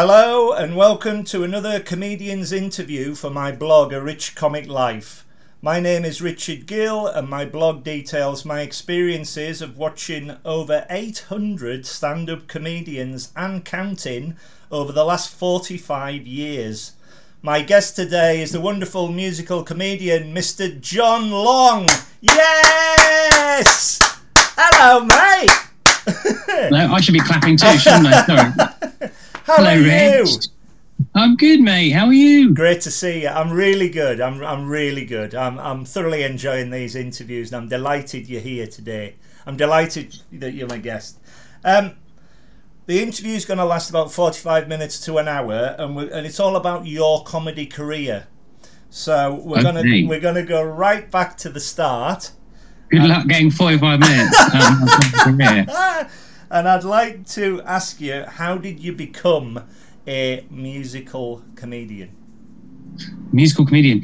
Hello and welcome to another comedian's interview for my blog A Rich Comic Life. My name is Richard Gill and my blog details my experiences of watching over 800 stand-up comedians and counting over the last 45 years. My guest today is the wonderful musical comedian Mr. John Long. Yes! Hello mate! No, I should be clapping too, shouldn't I? Sorry. Hello, Rich. I'm good, mate. How are you? Great to see you. I'm really good. I'm thoroughly enjoying these interviews, and I'm delighted you're here today. I'm delighted that you're my guest. The interview's going to last about 45 minutes to an hour, and it's all about your comedy career. So we're gonna go right back to the start. Good luck getting 45 minutes. And I'd like to ask you, how did you become a musical comedian? Musical comedian.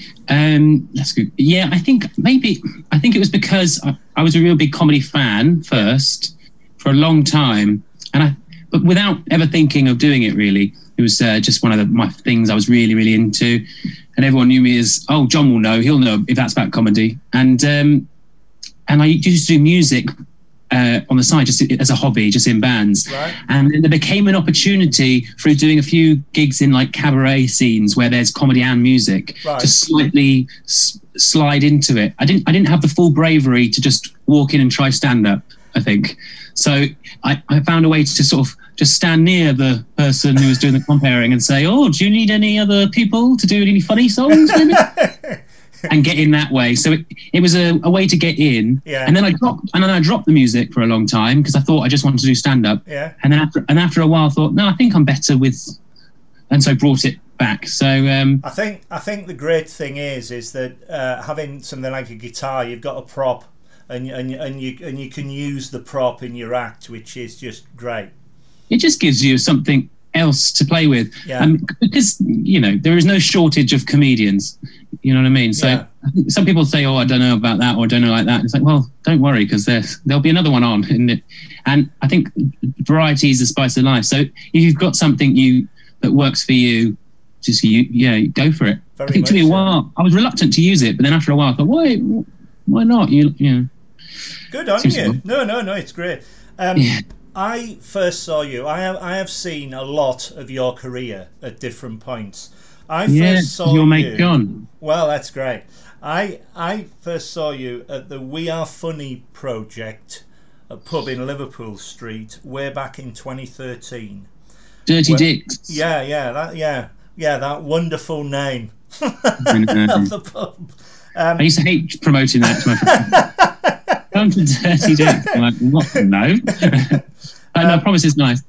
That's good. Yeah, I think it was because I was a real big comedy fan first for a long time, but without ever thinking of doing it really. It was just one of my things I was really, really into, and everyone knew me as, oh, John will know. He'll know if that's about comedy. And I used to do music on the side, just as a hobby, just in bands. Right. And then there became an opportunity through doing a few gigs in like cabaret scenes where there's comedy and music, right, to slightly slide into it. I didn't have the full bravery to just walk in and try stand-up, I think. So I found a way to sort of just stand near the person who was doing the comparing and say, oh, do you need any other people to do any funny songs maybe? And get in that way. So it was a way to get in. Yeah. And then I dropped the music for a long time because I thought I just wanted to do stand-up. Yeah. And then after a while I thought, no, I think I'm better with, and so brought it back. So I think the great thing is that having something like a guitar, you've got a prop and you can use the prop in your act, which is just great. It just gives you something else to play with, yeah. Because you know there is no shortage of comedians, you know what I mean? So yeah. I think some people say, oh, I don't know about that, or I don't know like that, and it's like, well, don't worry, because there'll be another one on, isn't it? And I think variety is the spice of life, so if you've got something that works for you, just go for it. Very, I think, took me a while. I was reluctant to use it, but then after a while I thought, why not? You know. Good on you. Cool. No, it's great. Yeah. I first saw you. I have seen a lot of your career at different points. Your mate John. Well, that's great. I first saw you at the We Are Funny Project, a pub in Liverpool Street, way back in 2013. Dirty Dicks. Yeah, that wonderful name of the pub. I used to hate promoting that to my friend. Come to Dirty Dicks. I'm like, what? No. I promise it's nice.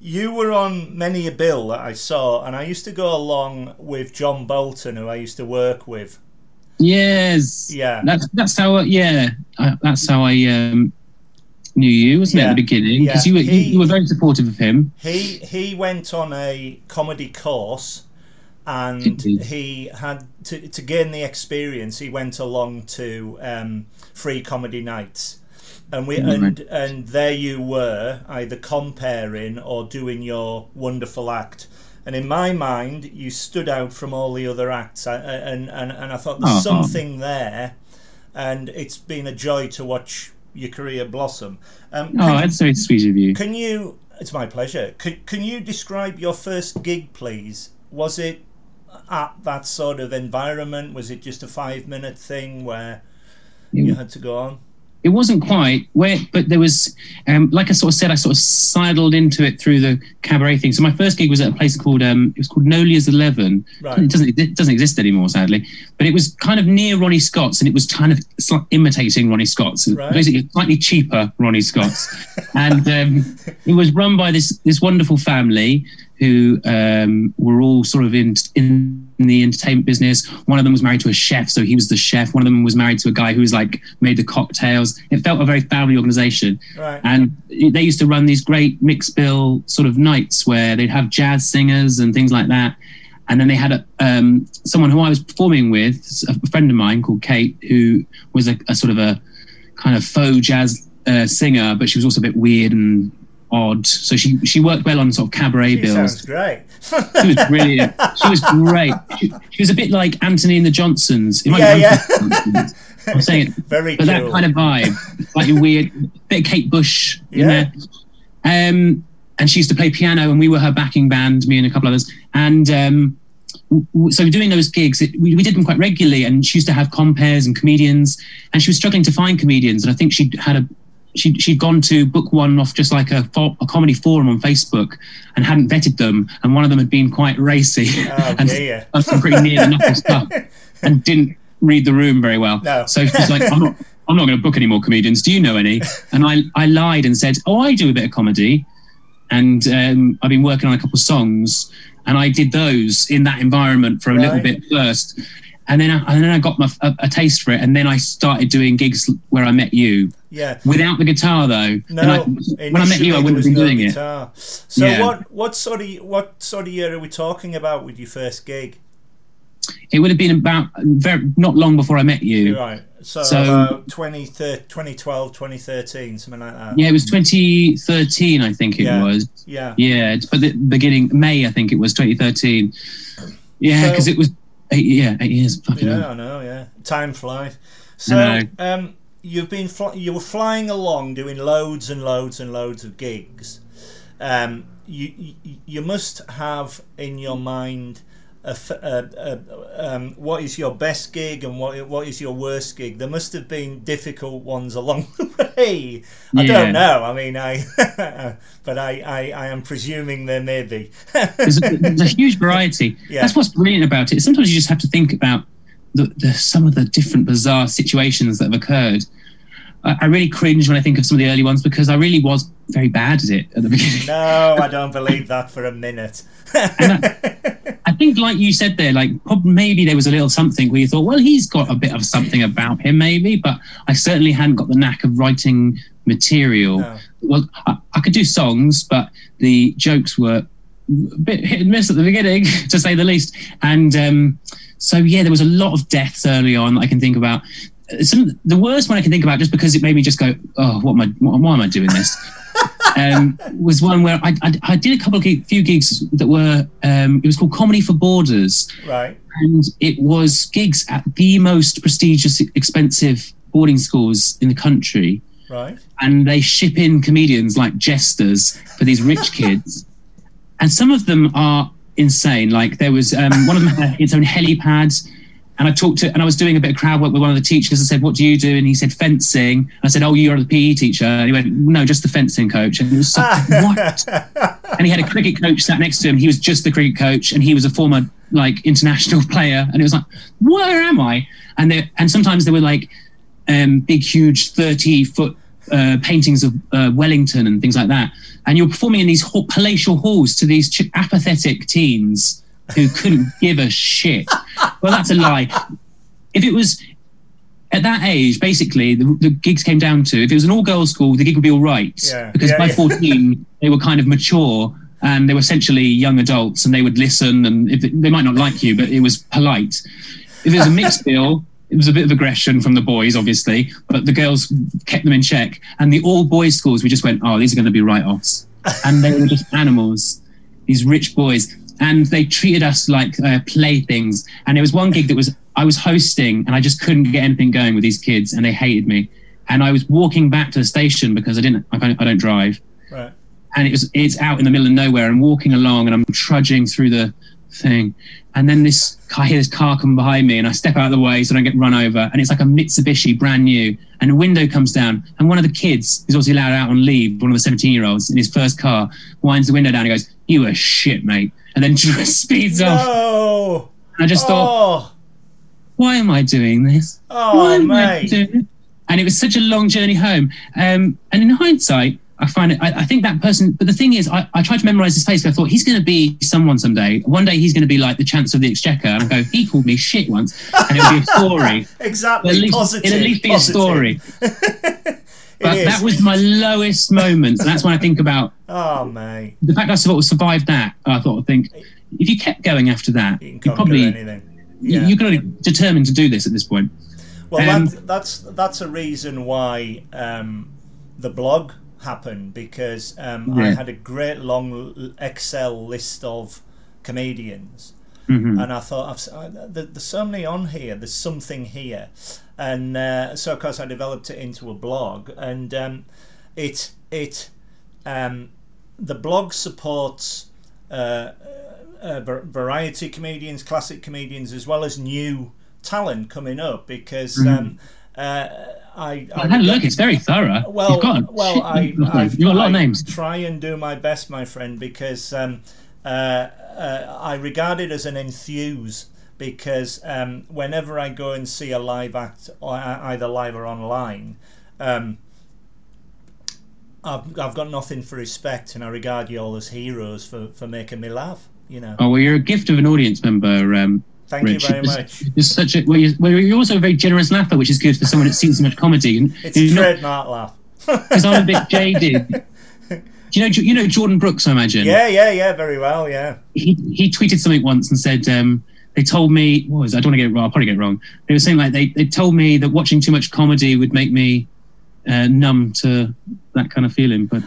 You were on many a bill that I saw, and I used to go along with John Bolton, who I used to work with. Yes. Yeah. That's how I knew you, wasn't it, at the beginning? Because you were very supportive of him. He went on a comedy course, and he had to gain the experience. He went along to free comedy nights. And and there you were, either comparing or doing your wonderful act. And in my mind, you stood out from all the other acts. And I thought, there's something there. And it's been a joy to watch your career blossom. That's very sweet of you. It's my pleasure. Can you describe your first gig, please? Was it at that sort of environment? Was it just a 5-minute thing where you had to go on? It wasn't quite, but there was, like I sort of said, I sort of sidled into it through the cabaret thing. So my first gig was at a place called, it was called Nolia's 11. Right. It doesn't exist anymore, sadly. But it was kind of near Ronnie Scott's, and it was kind of imitating Ronnie Scott's. Right. Basically, slightly cheaper Ronnie Scott's. And it was run by this wonderful family who were all sort of in the entertainment business. One of them was married to a chef, so he was the chef. One of them was married to a guy who was like made the cocktails. It felt a very family organisation. Right. And they used to run these great mixed bill sort of nights where they'd have jazz singers and things like that. And then they had someone who I was performing with, a friend of mine called Kate, who was a sort of a kind of faux jazz singer, but she was also a bit weird and odd. So she worked well on sort of cabaret bills. Sounds great. She was brilliant. She was great. She was a bit like Anthony and the Johnsons. Yeah. I'm saying it, very but cool. That kind of vibe, like a weird bit of Kate Bush in there. And she used to play piano, and we were her backing band, me and a couple others. And so doing those gigs, we did them quite regularly. And she used to have compères and comedians, and she was struggling to find comedians. And I think she'd had she'd gone to book one off just like a comedy forum on Facebook, and hadn't vetted them. And one of them had been quite racy and done some pretty near enough stuff, and didn't read the room very well. No. So she's like, I'm not going to book any more comedians. Do you know any? And I lied and said, oh, I do a bit of comedy. And I've been working on a couple of songs, and I did those in that environment for a little bit first. And then I got a taste for it. And then I started doing gigs where I met you. Yeah. Without the guitar, though. No. When I met you, I wouldn't have been doing it. So what sort of year are we talking about with your first gig? It would have been about not long before I met you. Right. So about 2012, 2013, something like that. Yeah, it was 2013, I think it was. Yeah. Yeah, but the beginning, May, I think it was, 2013. Yeah, because it was, 8 years. Fucking hell. I know, Time flies. So you were flying along doing loads and loads and loads of gigs. You must have in your mind... what is your best gig and what is your worst gig? There must have been difficult ones along the way. I don't know. I mean, I am presuming there may be. There's a huge variety. Yeah. That's what's brilliant about it. Sometimes you just have to think about some of the different bizarre situations that have occurred. I really cringe when I think of some of the early ones because I really was very bad at it at the beginning. No, I don't believe that for a minute. And I think, like you said there, like maybe there was a little something where you thought, well, he's got a bit of something about him, maybe. But I certainly hadn't got the knack of writing material. No. Well, I could do songs, but the jokes were a bit hit and miss at the beginning, to say the least. And there was a lot of deaths early on that I can think about. The worst one I can think about, just because it made me just go, oh, why am I doing this? Was one where I did a few gigs that were, it was called Comedy for Boarders. Right. And it was gigs at the most prestigious, expensive boarding schools in the country. Right. And they ship in comedians like jesters for these rich kids. And some of them are insane. Like there was, one of them had its own helipad. And I was doing a bit of crowd work with one of the teachers. I said, "What do you do?" And he said, "Fencing." I said, "Oh, you're the PE teacher." And he went, "No, just the fencing coach." And he was like, "What?" And he had a cricket coach sat next to him. He was just the cricket coach, and he was a former like international player. And it was like, "Where am I?" And sometimes there were like big, huge 30-foot paintings of Wellington and things like that. And you're performing in these palatial halls to these apathetic teens who couldn't give a shit. Well, that's a lie. If it was at that age, basically, the gigs came down to, if it was an all-girls school, the gig would be all right. Yeah. Because by 14, they were kind of mature, and they were essentially young adults, and they would listen, and they might not like you, but it was polite. If it was a mixed bill, it was a bit of aggression from the boys, obviously, but the girls kept them in check. And the all-boys schools, we just went, oh, these are going to be write-offs. And they were just animals, these rich boys. And they treated us like playthings. And there was one gig that I was hosting, and I just couldn't get anything going with these kids, and they hated me. And I was walking back to the station because I don't drive. Right. And it's out in the middle of nowhere, and walking along, and I'm trudging through the thing. And then I hear this car come behind me, and I step out of the way so I don't get run over. And it's like a Mitsubishi, brand new. And a window comes down, and one of the kids who's obviously allowed out on leave, one of the 17-year-olds in his first car, winds the window down and goes, "You a shit, mate." And then just speeds off. And I just thought, why am I doing this? And it was such a long journey home. And in hindsight, I think that person, but the thing is, I tried to memorise his face, but I thought, he's going to be someone someday. One day he's going to be like the Chancellor of the Exchequer. And I go, he called me shit once. And it'll be a story. Exactly. It'll at least be a story. But that was my lowest moment. And that's when I think about the fact I survived that. I think if you kept going after that, you probably you're going to be determined to do this at this point. Well, that's a reason why the blog happen because I had a great long Excel list of comedians. And I thought, there's so many on here, there's something here. And so, of course, I developed it into a blog. And the blog supports variety comedians, classic comedians, as well as new talent coming up because... look, it's very thorough. You've got a lot of names. Try and do my best, my friend, because I regard it as an enthuse because whenever I go and see a live act, either live or online, I've got nothing for respect, and I regard you all as heroes for making me laugh. You know. Oh well, you're a gift of an audience member. Thank you very much. You're also a very generous laugher, which is good for someone that's seen so much comedy. And it's a trademark laugh. Because I'm a bit jaded. Do you know Jordan Brooks, I imagine? Yeah, very well, yeah. He tweeted something once and said, they told me, I don't want to get it wrong, I'll probably get it wrong. They were saying, like, they told me that watching too much comedy would make me numb to that kind of feeling. But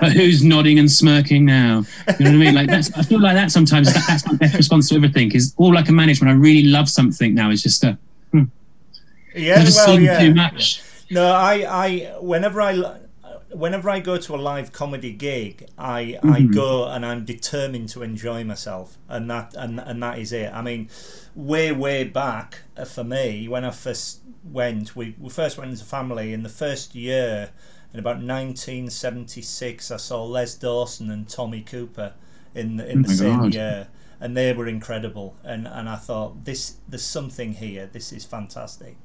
but who's nodding and smirking now? You know what I mean? Like I feel like that sometimes. That's my best response to everything. Is all I can manage when I really love something now is just a. Too much. No, whenever I go to a live comedy gig, I go and I'm determined to enjoy myself, and that is it. I mean, way back for me when I first went, we first went as a family in the first year. In about 1976, I saw Les Dawson and Tommy Cooper in the same year, and they were incredible. And I thought, there's something here. This is fantastic,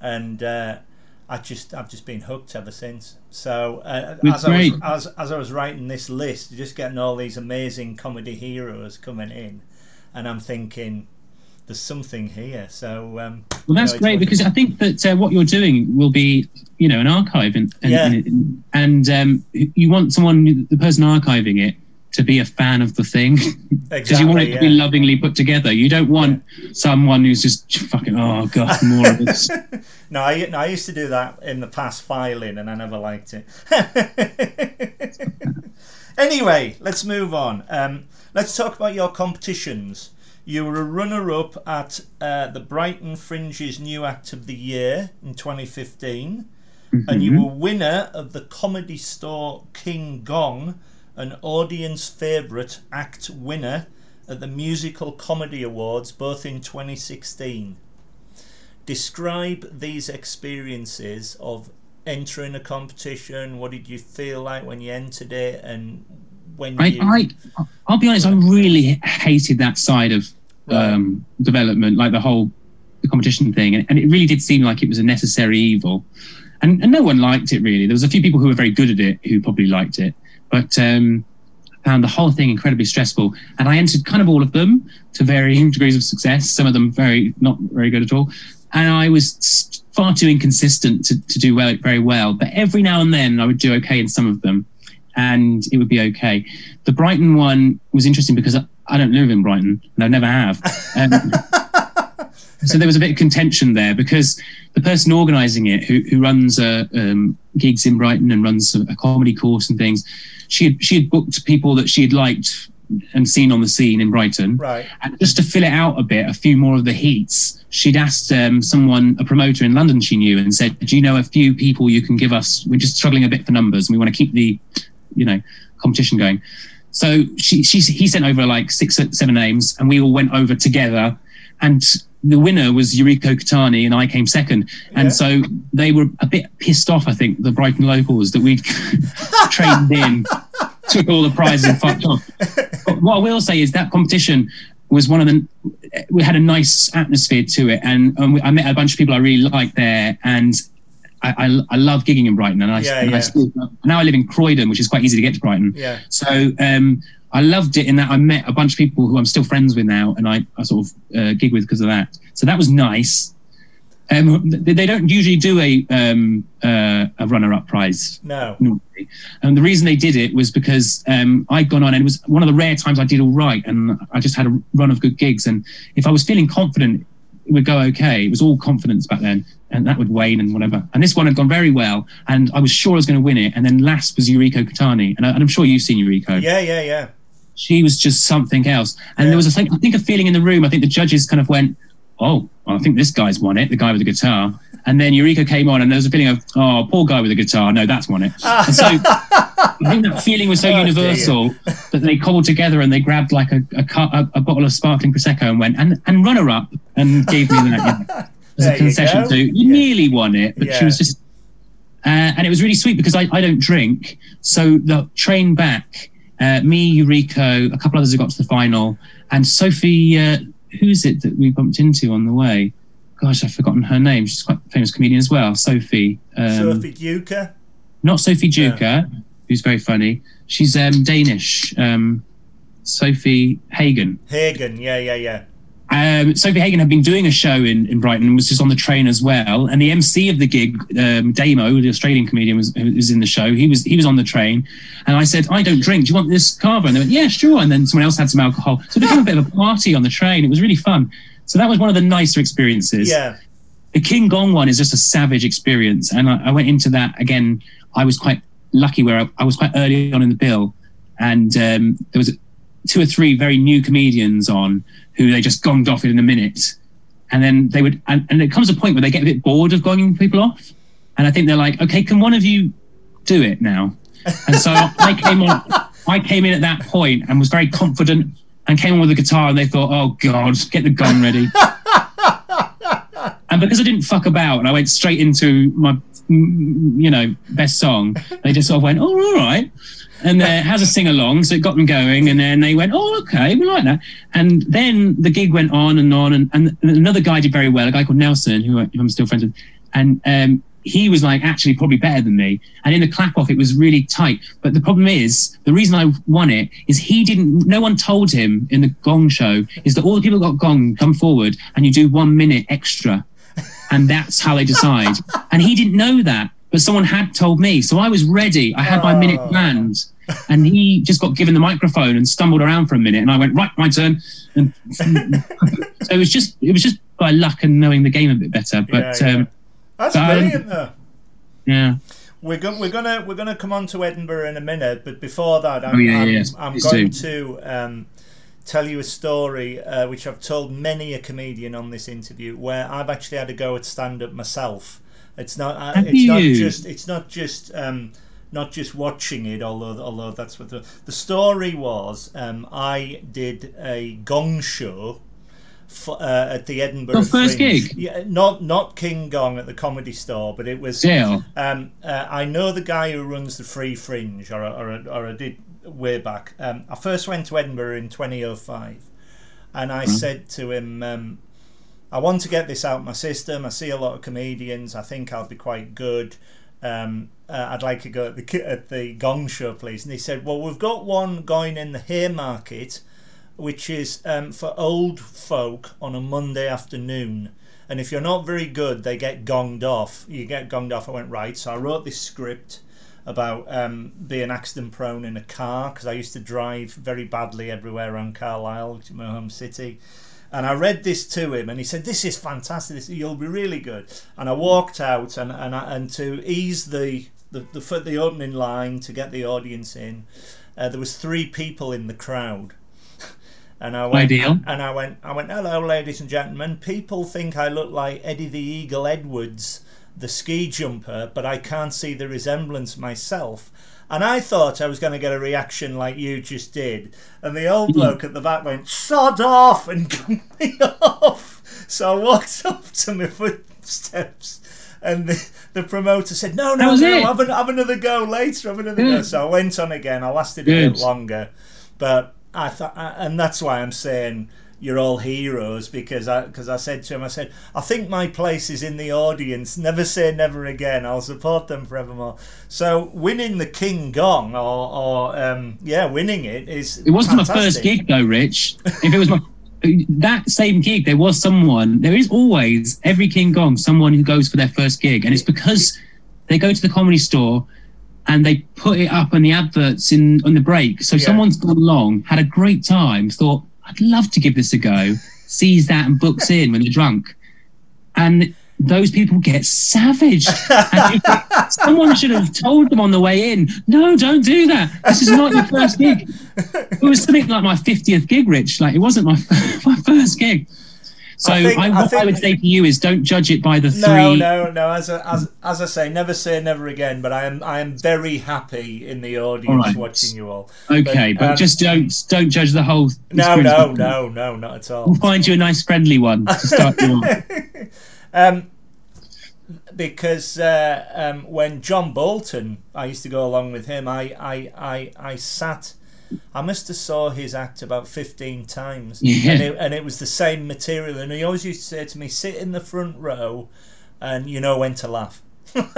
and I've just been hooked ever since. So as I was writing this list, just getting all these amazing comedy heroes coming in, and I'm thinking, there's something here. So that's great because I think that what you're doing will be, an archive, and you want the person archiving it, to be a fan of the thing because you want it to be lovingly put together. You don't want someone who's just fucking more of this. No, I used to do that in the past, filing, and I never liked it. Anyway, let's move on. Let's talk about your competitions. You were a runner-up at the Brighton Fringe's New Act of the Year in 2015, and you were winner of the Comedy Store King Gong, an audience favourite act winner at the Musical Comedy Awards, both in 2016. Describe these experiences of entering a competition. What did you feel like when you entered it, and I'll be honest, I really hated that side of development, like the competition thing, and it really did seem like it was a necessary evil, and no one liked it really. There was a few people who were very good at it who probably liked it, but I found the whole thing incredibly stressful, and I entered kind of all of them to varying degrees of success, some of them not very good at all, and I was far too inconsistent to do very well, but every now and then I would do okay in some of them, and it would be okay. The Brighton one was interesting because I don't live in Brighton, and I never have. So there was a bit of contention there because the person organising it, who runs gigs in Brighton and runs a comedy course and things, she had booked people that she had liked and seen on the scene in Brighton. Right. And just to fill it out a bit, a few more of the heats, she'd asked someone, a promoter in London she knew, and said, do you know a few people you can give us? We're just struggling a bit for numbers, and we want to keep the... competition going. So he sent over like 6 or 7 names, and we all went over together, and the winner was Yuriko Kotani, and I came second. And so they were a bit pissed off, I think, the Brighton locals, that we'd trained in, took all the prizes and fucked off. But what I will say is that competition was we had a nice atmosphere to it, and I met a bunch of people I really liked there, and I love gigging in Brighton, and now I live in Croydon, which is quite easy to get to Brighton. Yeah. So I loved it in that I met a bunch of people who I'm still friends with now, and I sort of gig with because of that. So that was nice. They don't usually do a runner-up prize. No. Normally. And the reason they did it was because I'd gone on, and it was one of the rare times I did all right, and I just had a run of good gigs. And if I was feeling confident it would go okay. It was all confidence back then, and that would wane and whatever. And this one had gone very well, and I was sure I was going to win it. And then last was Yuriko Kotani, and I'm sure you've seen Yuriko. Yeah. She was just something else. And there was I think a feeling in the room. I think the judges kind of went, oh, I think this guy's won it, the guy with the guitar. And then Yuriko came on, and there was a feeling of, oh, poor guy with the guitar. No, that's won it. And so I think that feeling was so universal that they called together and they grabbed like a bottle of sparkling Prosecco and went, and runner-up, and gave me that as a concession to, you nearly won it, but she was just... and it was really sweet because I don't drink. So the train back, me, Yuriko, a couple others who got to the final, and Sophie... who's it that we bumped into on the way? Gosh, I've forgotten her name. She's quite a famous comedian as well. Sophie. Sophie Duca? Not Sophie Duca, who's very funny. She's Danish. Sophie Hagen. Hagen. Sophie Hagen had been doing a show in Brighton and was just on the train as well. And the MC of the gig, Damo, the Australian comedian, was in the show. He was on the train. And I said, I don't drink. Do you want this carver? And they went, yeah, sure. And then someone else had some alcohol. So it became a bit of a party on the train. It was really fun. So that was one of the nicer experiences. Yeah. The King Gong one is just a savage experience. And I went into that again. I was quite lucky where I was quite early on in the bill. And there was two or three very new comedians on who they just gonged off in a minute. And then they would, and it comes a point where they get a bit bored of gonging people off. And I think they're like, okay, can one of you do it now? And so I came in at that point and was very confident and came on with the guitar, and they thought, oh God, get the gong ready. And because I didn't fuck about and I went straight into my, best song, they just sort of went, oh, all right. And there has a sing-along, so it got them going, and then they went, oh, okay, we like that. And then the gig went on, and another guy did very well, a guy called Nelson, who I'm still friends with, and he was like, actually, probably better than me. And in the clap-off, it was really tight. But the problem is, the reason I won it is no one told him in the gong show, is that all the people that got gong come forward, and you do 1 minute extra, and that's how they decide. And he didn't know that. But someone had told me, so I was ready. I had my minute planned, and he just got given the microphone and stumbled around for a minute, and I went, right, my turn. And so it was just by luck and knowing the game a bit better. But that's brilliant, though. Yeah, we're gonna come on to Edinburgh in a minute, but before that, I'm going to tell you a story which I've told many a comedian on this interview, where I've actually had a go at stand-up myself. It's not just watching it, although that's what the story was. I did a gong show for, at the Edinburgh Fringe. First gig. Yeah, not King Gong at the Comedy Store, but it was. Yeah. I know the guy who runs the Free Fringe, or I did way back. I first went to Edinburgh in 2005, and I said to him, I want to get this out of my system. I see a lot of comedians. I think I'll be quite good. I'd like to go at the gong show, please. And he said, well, we've got one going in the Haymarket, which is for old folk on a Monday afternoon. And if you're not very good, they get gonged off. You get gonged off. I went, right. So I wrote this script about being accident prone in a car, because I used to drive very badly everywhere around Carlisle, which is my home city. And I read this to him, and he said, this is fantastic. You'll be really good. And I walked out, and to ease the opening line to get the audience in, there was three people in the crowd. And I went, I went, hello, ladies and gentlemen. People think I look like Eddie the Eagle Edwards, the ski jumper, but I can't see the resemblance myself. And I thought I was going to get a reaction like you just did. And the old bloke at the back went, sod off, and gonged me off. So I walked up to my footsteps, and the promoter said, no, have another go later, have another go. So I went on again. I lasted a bit longer. But I thought, and that's why I'm saying you're all heroes, because I said to him, I said, I think my place is in the audience. Never say never again. I'll support them forevermore. So winning the King Gong, or winning it is fantastic. It wasn't my first gig though, Rich. If it was that same gig, there is always, every King Gong, someone who goes for their first gig. And it's because they go to the Comedy Store and they put it up on the adverts on the break. So someone's gone along, had a great time, thought, I'd love to give this a go. sees that and books in when they're drunk. And those people get savage. And someone should have told them on the way in, no, don't do that. This is not your first gig. It was something like my 50th gig, Rich. Like, it wasn't my first gig. So I would say to you is, don't judge it by the three. No. As I say, never say never again. But I am very happy in the audience watching you all. Okay, but just don't judge the whole. No, not at all. We'll find you a nice friendly one to start you on. Because when John Bolton, I used to go along with him. I sat. I must have saw his act about 15 times, yeah. and it was the same material. And he always used to say to me, "Sit in the front row, and you know when to laugh." Good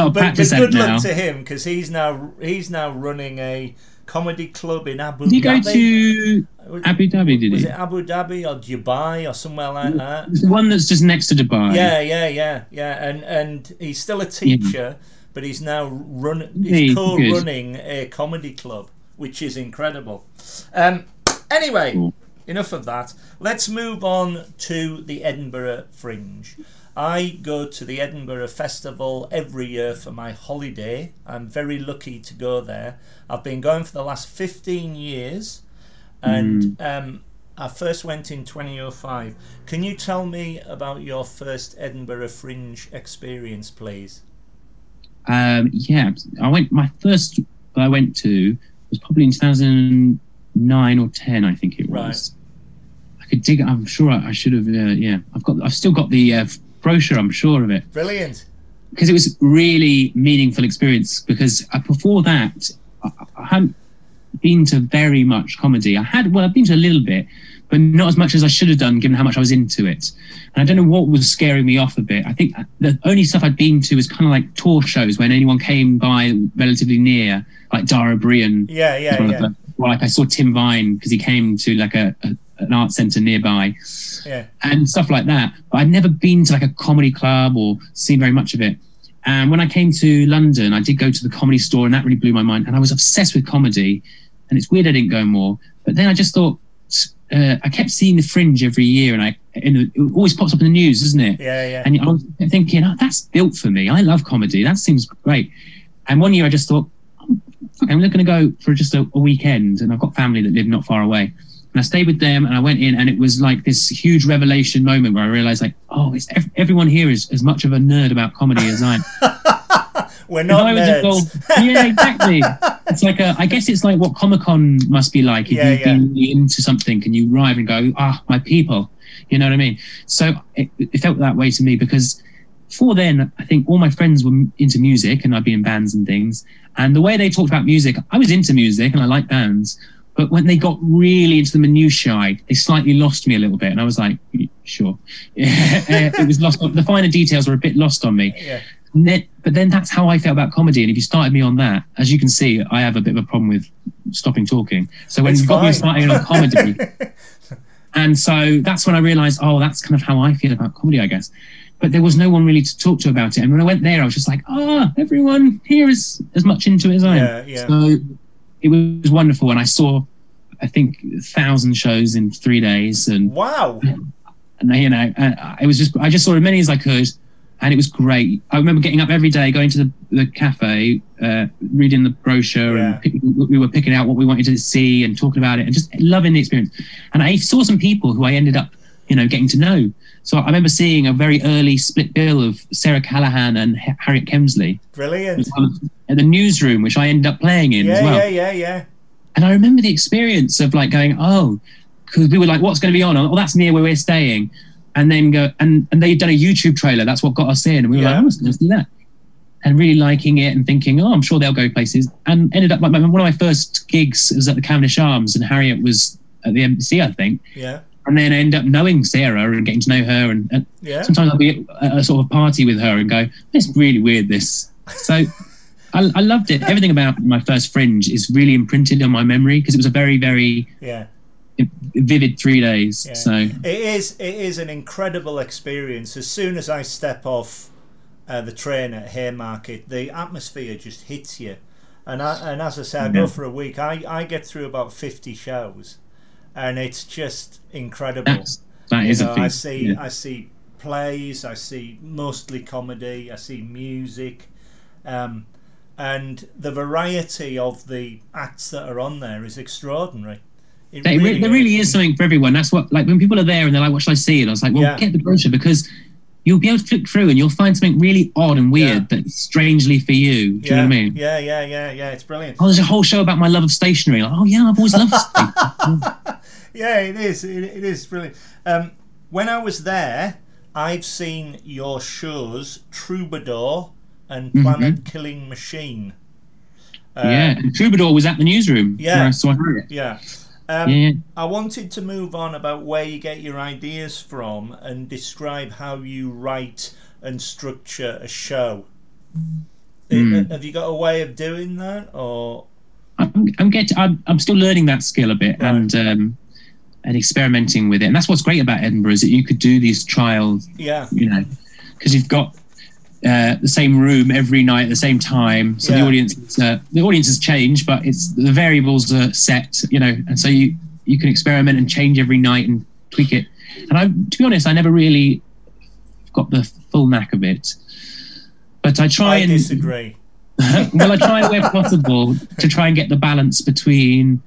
luck to him, because he's now running a comedy club in Abu Dhabi. Did he go to Abu Dhabi? Was it Abu Dhabi or Dubai or somewhere like that? It's the one that's just next to Dubai. Yeah. And he's still a teacher. Yeah. But he's now co-running a comedy club, which is incredible. Anyway, enough of that. Let's move on to the Edinburgh Fringe. I go to the Edinburgh Festival every year for my holiday. I'm very lucky to go there. I've been going for the last 15 years, and I first went in 2005. Can you tell me about your first Edinburgh Fringe experience, please? My first I went to was probably in 2009 or 10, I think it was. Right. I could dig it. I'm sure I should have. I've still got the brochure. I'm sure of it. Brilliant. Because it was really meaningful experience. Because before that, I hadn't been to very much comedy. I've been to a little bit, but not as much as I should have done, given how much I was into it. And I don't know what was scaring me off a bit. I think the only stuff I'd been to was kind of like tour shows when anyone came by relatively near, like Dara O'Briain. Yeah. Or like I saw Tim Vine, because he came to like an art centre nearby. Yeah. And stuff like that. But I'd never been to like a comedy club or seen very much of it. And when I came to London, I did go to the Comedy Store, and that really blew my mind. And I was obsessed with comedy. And it's weird I didn't go more. But then I just thought... I kept seeing the Fringe every year, and it always pops up in the news, doesn't it? Yeah. And I was thinking, oh, that's built for me. I love comedy. That seems great. And one year I just thought, I'm going to go for just a weekend, and I've got family that live not far away. And I stayed with them, and I went in, and it was like this huge revelation moment where I realised, like, oh, it's everyone here is as much of a nerd about comedy as I am. We're not nerds. Yeah, exactly. It's like I guess it's like what Comic-Con must be like if you've been into something and you arrive and go, my people, you know what I mean? So it felt that way to me, because before then, I think all my friends were into music, and I'd be in bands and things. And the way they talked about music, I was into music and I liked bands. But when they got really into the minutiae, they slightly lost me a little bit. And I was like, sure. It was lost. The finer details were a bit lost on me. Yeah. But then that's how I felt about comedy. And if you started me on that, as you can see, I have a bit of a problem with stopping talking. So when you got me started on comedy, and so that's when I realised, that's kind of how I feel about comedy, I guess. But there was no one really to talk to about it. And when I went there, I was just like, everyone here is as much into it as I am. Yeah. So it was wonderful. And I saw, I think, 1,000 shows in 3 days. And wow. And it was just, I just saw as many as I could. And it was great. I remember getting up every day, going to the cafe, reading the brochure, and we were picking out what we wanted to see and talking about it, and just loving the experience. And I saw some people who I ended up, getting to know. So I remember seeing a very early split bill of Sarah Callahan and Harriet Kemsley. Brilliant. At the newsroom, which I ended up playing in as well. Yeah. And I remember the experience of like going, because we were like, what's going to be on? Oh, that's near where we're staying. And then go, and they'd done a YouTube trailer. That's what got us in. And we were like, let's do that. And really liking it and thinking, I'm sure they'll go places. And ended up, like, one of my first gigs was at the Cavendish Arms, and Harriet was at the embassy, I think. Yeah. And then I end up knowing Sarah and getting to know her. And sometimes I'll be at a sort of party with her and go, it's really weird, this. So I loved it. Everything about my first Fringe is really imprinted on my memory, because it was a very, very... vivid 3 days. So it is an incredible experience. As soon as I step off the train at Haymarket, the atmosphere just hits you, and as I say, I go for a week. I get through about 50 shows, and it's just incredible. That is a thing. I see plays, I see mostly comedy, I see music, and the variety of the acts that are on there is extraordinary. There really is something for everyone. That's what, like, when people are there and they're like, what should I see? And I was like, well, get the brochure, because you'll be able to flick through and you'll find something really odd and weird that's strangely for you. Do you know what I mean? Yeah. It's brilliant. Oh, there's a whole show about my love of stationery. Like, oh, yeah, I've always loved stationery. Yeah, it is. It is brilliant. When I was there, I've seen your shows, Troubadour and Planet Killing Machine. And Troubadour was at the newsroom. Yeah. So I heard it. Yeah. I wanted to move on about where you get your ideas from and describe how you write and structure a show. Have you got a way of doing that, or? I'm still learning that skill a bit, and experimenting with it. And that's what's great about Edinburgh, is that you could do these trials. Yeah. You know, because you've got the same room every night at the same time, so the audience has changed, but it's the variables are set, you know, and so you can experiment and change every night and tweak it. And to be honest, I never really got the full knack of it, but I try. I disagree. Well, I try where possible to try and get the balance between.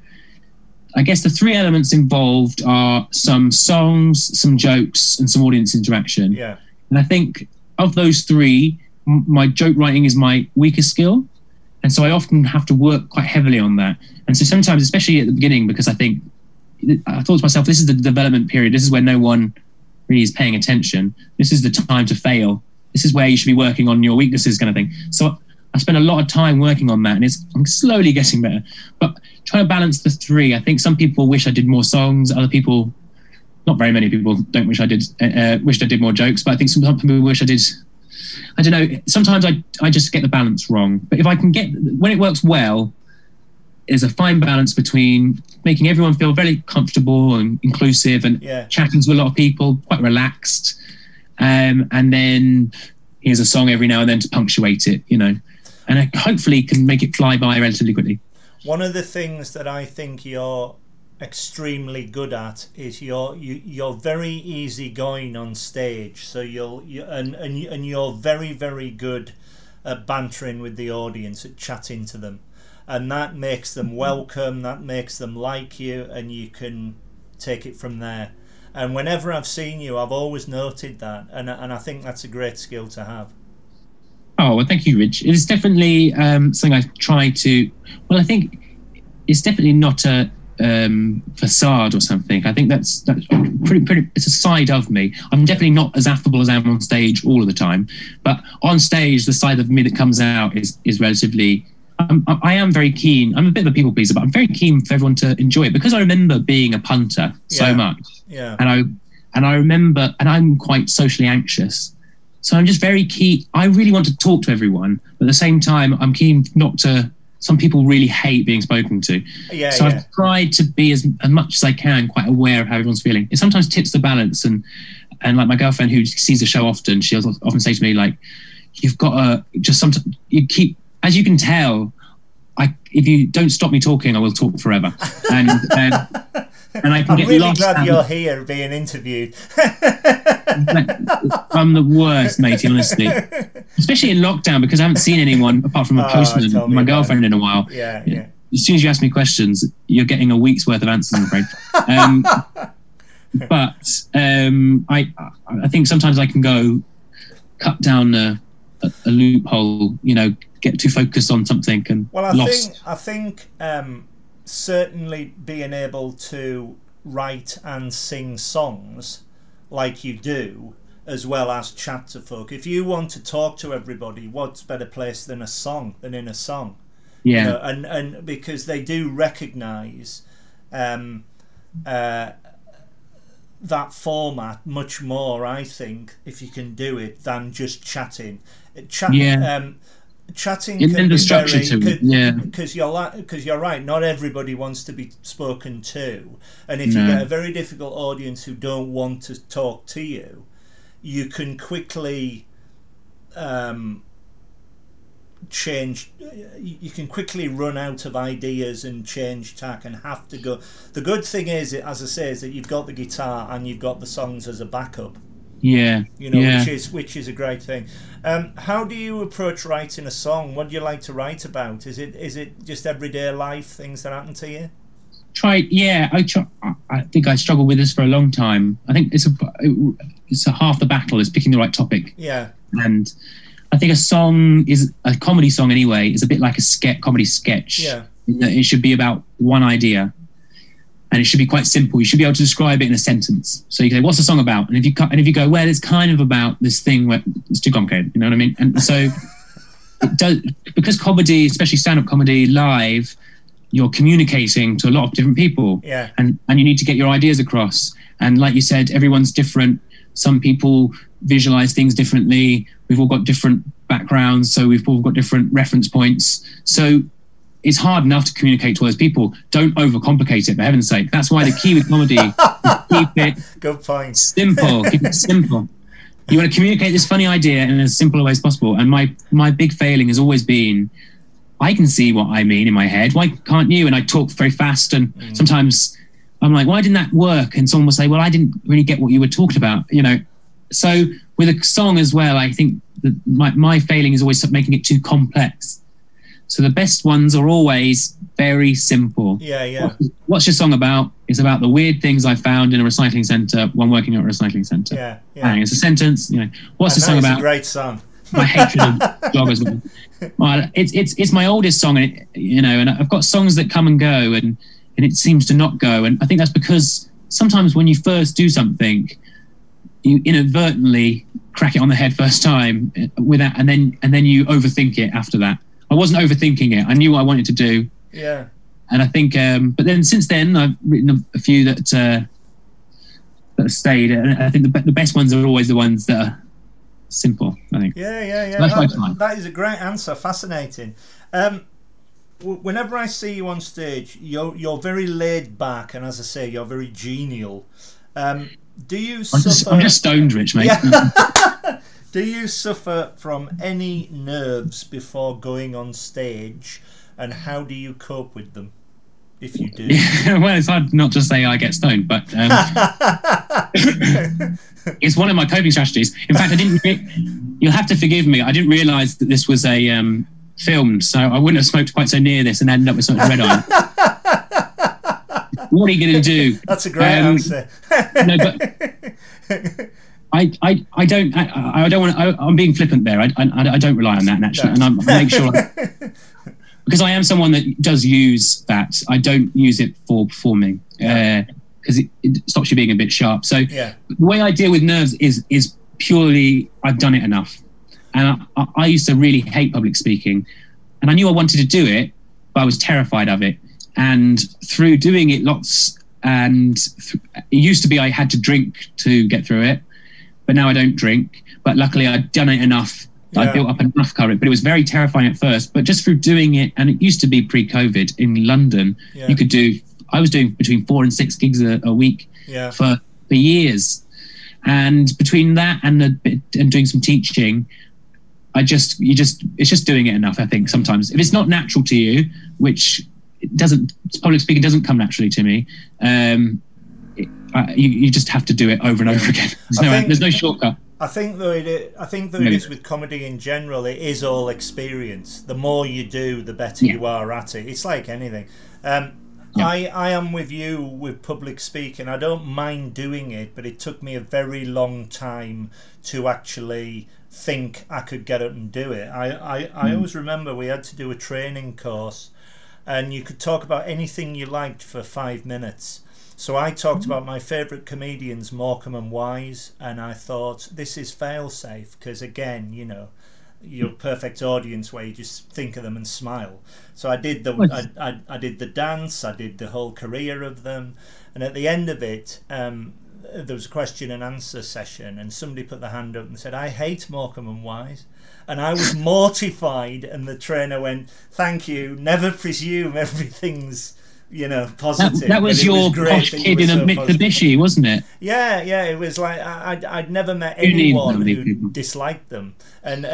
I guess the three elements involved are some songs, some jokes, and some audience interaction. Yeah, and I think. Of those three, my joke writing is my weakest skill. And so I often have to work quite heavily on that. And so sometimes, especially at the beginning, because I thought to myself, this is the development period. This is where no one really is paying attention. This is the time to fail. This is where you should be working on your weaknesses, kind of thing. So I spent a lot of time working on that, and I'm slowly getting better. But trying to balance the three, I think some people wish I did more songs. Other people... Not very many people don't wish I did. Wished I did more jokes, but I think some people wish I did. I don't know. Sometimes I just get the balance wrong. But if I can get when it works well, there's a fine balance between making everyone feel very comfortable and inclusive, and chatting to a lot of people, quite relaxed, and then here's a song every now and then to punctuate it, you know, and I hopefully can make it fly by relatively quickly. One of the things that I think you're extremely good at is you're very easy going on stage, so you're very, very good at bantering with the audience, at chatting to them, and that makes them welcome, that makes them like you, and you can take it from there. And whenever I've seen you, I've always noted that, and I think that's a great skill to have. Oh, well, thank you, Rich. It's definitely something I try to, well, I think it's definitely not a facade or something. I think that's pretty. It's a side of me. I'm definitely not as affable as I am on stage all of the time, but on stage, the side of me that comes out is relatively. I am very keen. I'm a bit of a people pleaser, but I'm very keen for everyone to enjoy it, because I remember being a punter so much, and I remember, and I'm quite socially anxious, so I'm just very keen. I really want to talk to everyone, but at the same time, I'm keen not to. Some people really hate being spoken to. I've tried to be as much as I can quite aware of how everyone's feeling. It sometimes tips the balance, and like my girlfriend, who sees the show often, she'll often say to me, like, you've got to just sometimes you keep, as you can tell, if you don't stop me talking, I will talk forever. And I can get really lost. I'm really glad you're here being interviewed. I'm the worst, matey, honestly. Especially in lockdown, because I haven't seen anyone apart from a postman and my girlfriend in a while. Yeah, yeah. As soon as you ask me questions, you're getting a week's worth of answers, I'm afraid. I think sometimes I can go cut down a loophole, you know, get too focused on something and I think certainly being able to write and sing songs like you do, as well as chat to folk. If you want to talk to everybody, what's better place than in a song? Yeah. You know, and because they do recognise that format much more, I think, if you can do it, than just chatting. Chatting can be very, because you're right, not everybody wants to be spoken to, and if you get a very difficult audience who don't want to talk to you, you can quickly change, you can quickly run out of ideas and change tack and have to go. The good thing is, as I say, is that you've got the guitar and you've got the songs as a backup. Yeah, you know, yeah. Which is a great thing. How do you approach writing a song? What do you like to write about? Is it just everyday life, things that happen to you? I think I struggled with this for a long time. I think it's half the battle is picking the right topic. Yeah, and I think a song is a comedy song anyway. It's a bit like a comedy sketch. Yeah, it should be about one idea. And it should be quite simple. You should be able to describe it in a sentence. So you can say, "What's the song about?" And if you go, "Well, it's kind of about this thing where it's too complicated," you know what I mean? And so, it does, because comedy, especially stand-up comedy, live, you're communicating to a lot of different people, yeah. And you need to get your ideas across. And like you said, everyone's different. Some people visualize things differently. We've all got different backgrounds, so we've all got different reference points. So. It's hard enough to communicate to those people. Don't overcomplicate it, for heaven's sake. That's why the key with comedy is keep it Good point. Simple. Keep it simple. You want to communicate this funny idea in as simple a way as possible. And my big failing has always been, I can see what I mean in my head. Why can't you? And I talk very fast. And sometimes I'm like, why didn't that work? And someone will say, well, I didn't really get what you were talking about, you know. So with a song as well, I think that my failing is always making it too complex. So the best ones are always very simple. Yeah, yeah. What's your song about? It's about the weird things I found in a recycling centre, one working at a recycling centre. Yeah, yeah. Bang, it's a sentence. You know, what's the song about? It's a great song. My hatred of joggers. Well, it's my oldest song, and you know, and I've got songs that come and go, and it seems to not go, and I think that's because sometimes when you first do something, you inadvertently crack it on the head first time without, and then you overthink it after that. I wasn't overthinking it. I knew what I wanted to do. Yeah. And I think, but then since then, I've written a few that have stayed. And I think the best ones are always the ones that are simple, I think. Yeah, yeah, yeah. So that is a great answer. Fascinating. Whenever I see you on stage, you're very laid back. And as I say, you're very genial. Do you I'm just stoned rich, mate. Yeah. Do you suffer from any nerves before going on stage, and how do you cope with them, if you do? Yeah, well, it's hard not to say I get stoned, but it's one of my coping strategies. In fact, you'll have to forgive me. I didn't realise that this was a filmed, so I wouldn't have smoked quite so near this and ended up with something red eye. What are you going to do? That's a great answer. No, but... I don't want to, I'm being flippant there. I don't rely on that naturally, and I make sure because I am someone that does use that. I don't use it for performing because it stops you being a bit sharp. So the way I deal with nerves is purely I've done it enough, and I used to really hate public speaking, and I knew I wanted to do it, but I was terrified of it. And through doing it lots, and it used to be I had to drink to get through it. But now I don't drink. But luckily, I'd done it enough. Yeah. I built up enough courage. But it was very terrifying at first. But just through doing it, and it used to be pre-COVID in London, you could do. I was doing between 4 and 6 gigs a week for years. And between that and doing some teaching, it's just doing it enough. I think sometimes if it's not natural to you, which it doesn't, public speaking doesn't come naturally to me. You just have to do it over and over again. There's no shortcut. I think though it is with comedy in general. It is all experience. The more you do, the better you are at it. It's like anything. I am with you with public speaking. I don't mind doing it, but it took me a very long time to actually think I could get up and do it. I always remember we had to do a training course, and you could talk about anything you liked for 5 minutes. So I talked about my favourite comedians, Morecambe and Wise, and I thought, this is fail-safe, because again, you know, your perfect audience where you just think of them and smile. So I did the dance, I did the whole career of them, and at the end of it, there was a question and answer session, and somebody put their hand up and said, I hate Morecambe and Wise. And I was mortified, and the trainer went, thank you, never presume everything's you know, positive. That was your posh kid in a Mitsubishi, wasn't it? Yeah, yeah. It was like I'd never met anyone who disliked them, and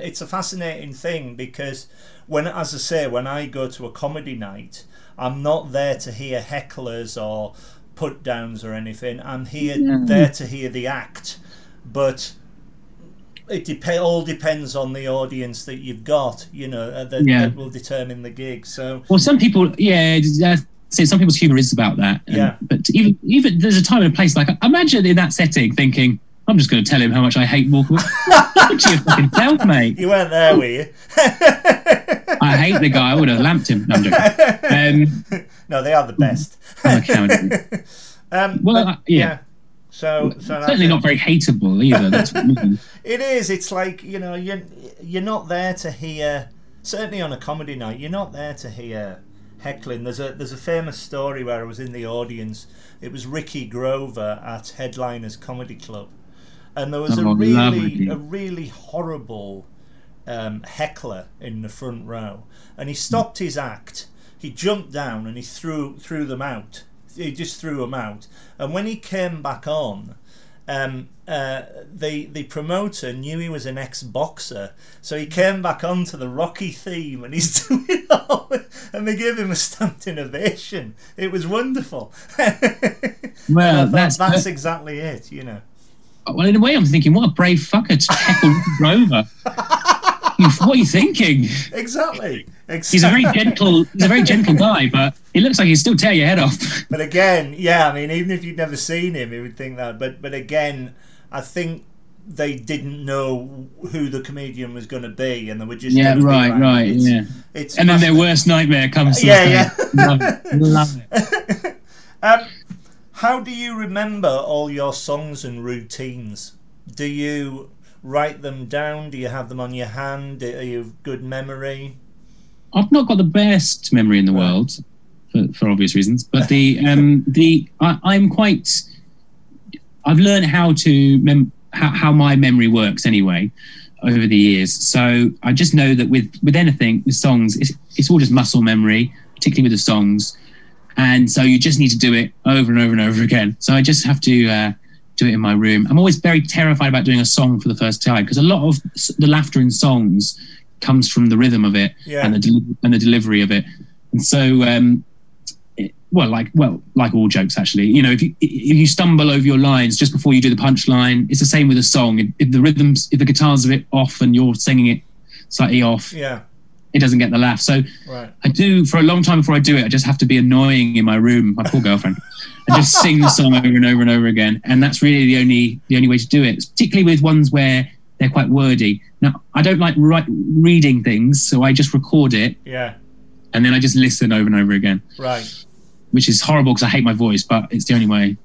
it's a fascinating thing because when, as I say, when I go to a comedy night, I'm not there to hear hecklers or put downs or anything. I'm here there to hear the act, but it all depends on the audience that you've got, you know, that will determine the gig. So, well, some people, yeah, so some people's humour is about that. And, yeah. But even there's a time and a place. Like, imagine in that setting thinking, I'm just going to tell him how much I hate Walker. What do you fucking tell, mate? You weren't there, were you? I hate the guy. I would have lamped him. No, I'm joking. No, they are the best. Okay, yeah. So certainly not very hateable either. That's what I mean. It is. It's like, you know, you're not there to hear. Certainly on a comedy night, you're not there to hear heckling. There's a famous story where I was in the audience. It was Ricky Grover at Headliners Comedy Club, and there was a really horrible heckler in the front row, and he stopped his act. He jumped down and he threw them out. He just threw him out, and when he came back on, the promoter knew he was an ex-boxer, so he came back on to the Rocky theme, and he's doing it all, and they gave him a standing ovation. It was wonderful. Well, that's exactly it, you know. Well, in a way, I'm thinking, what a brave fucker to tackle Grover. What are you thinking? Exactly. He's a very gentle guy, but he looks like he'd still tear your head off. But again, yeah, I mean, even if you'd never seen him, you would think that. But again, I think they didn't know who the comedian was going to be, and they were just and then their worst nightmare comes. Love it. How do you remember all your songs and routines? Do you write them down? Do you have them on your hand? Are you of good memory? I've not got the best memory in the world, for obvious reasons. But I've learned how my memory works anyway over the years. So I just know that with anything, with songs, it's all just muscle memory, particularly with the songs. And so you just need to do it over and over and over again. So I just have to do it in my room. I'm always very terrified about doing a song for the first time because a lot of the laughter in songs comes from the rhythm of it and the delivery of it. And so, like all jokes, actually, you know, if you stumble over your lines just before you do the punchline, it's the same with a song. If the rhythms, if the guitars are off and you're singing it slightly off, it doesn't get the laugh. So I do, for a long time before I do it, I just have to be annoying in my room, my poor girlfriend, and just sing the song over and over and over again. And that's really the only way to do it, particularly with ones where they're quite wordy. Now, I don't like reading things, so I just record it. Yeah. And then I just listen over and over again. Right. Which is horrible because I hate my voice, but it's the only way.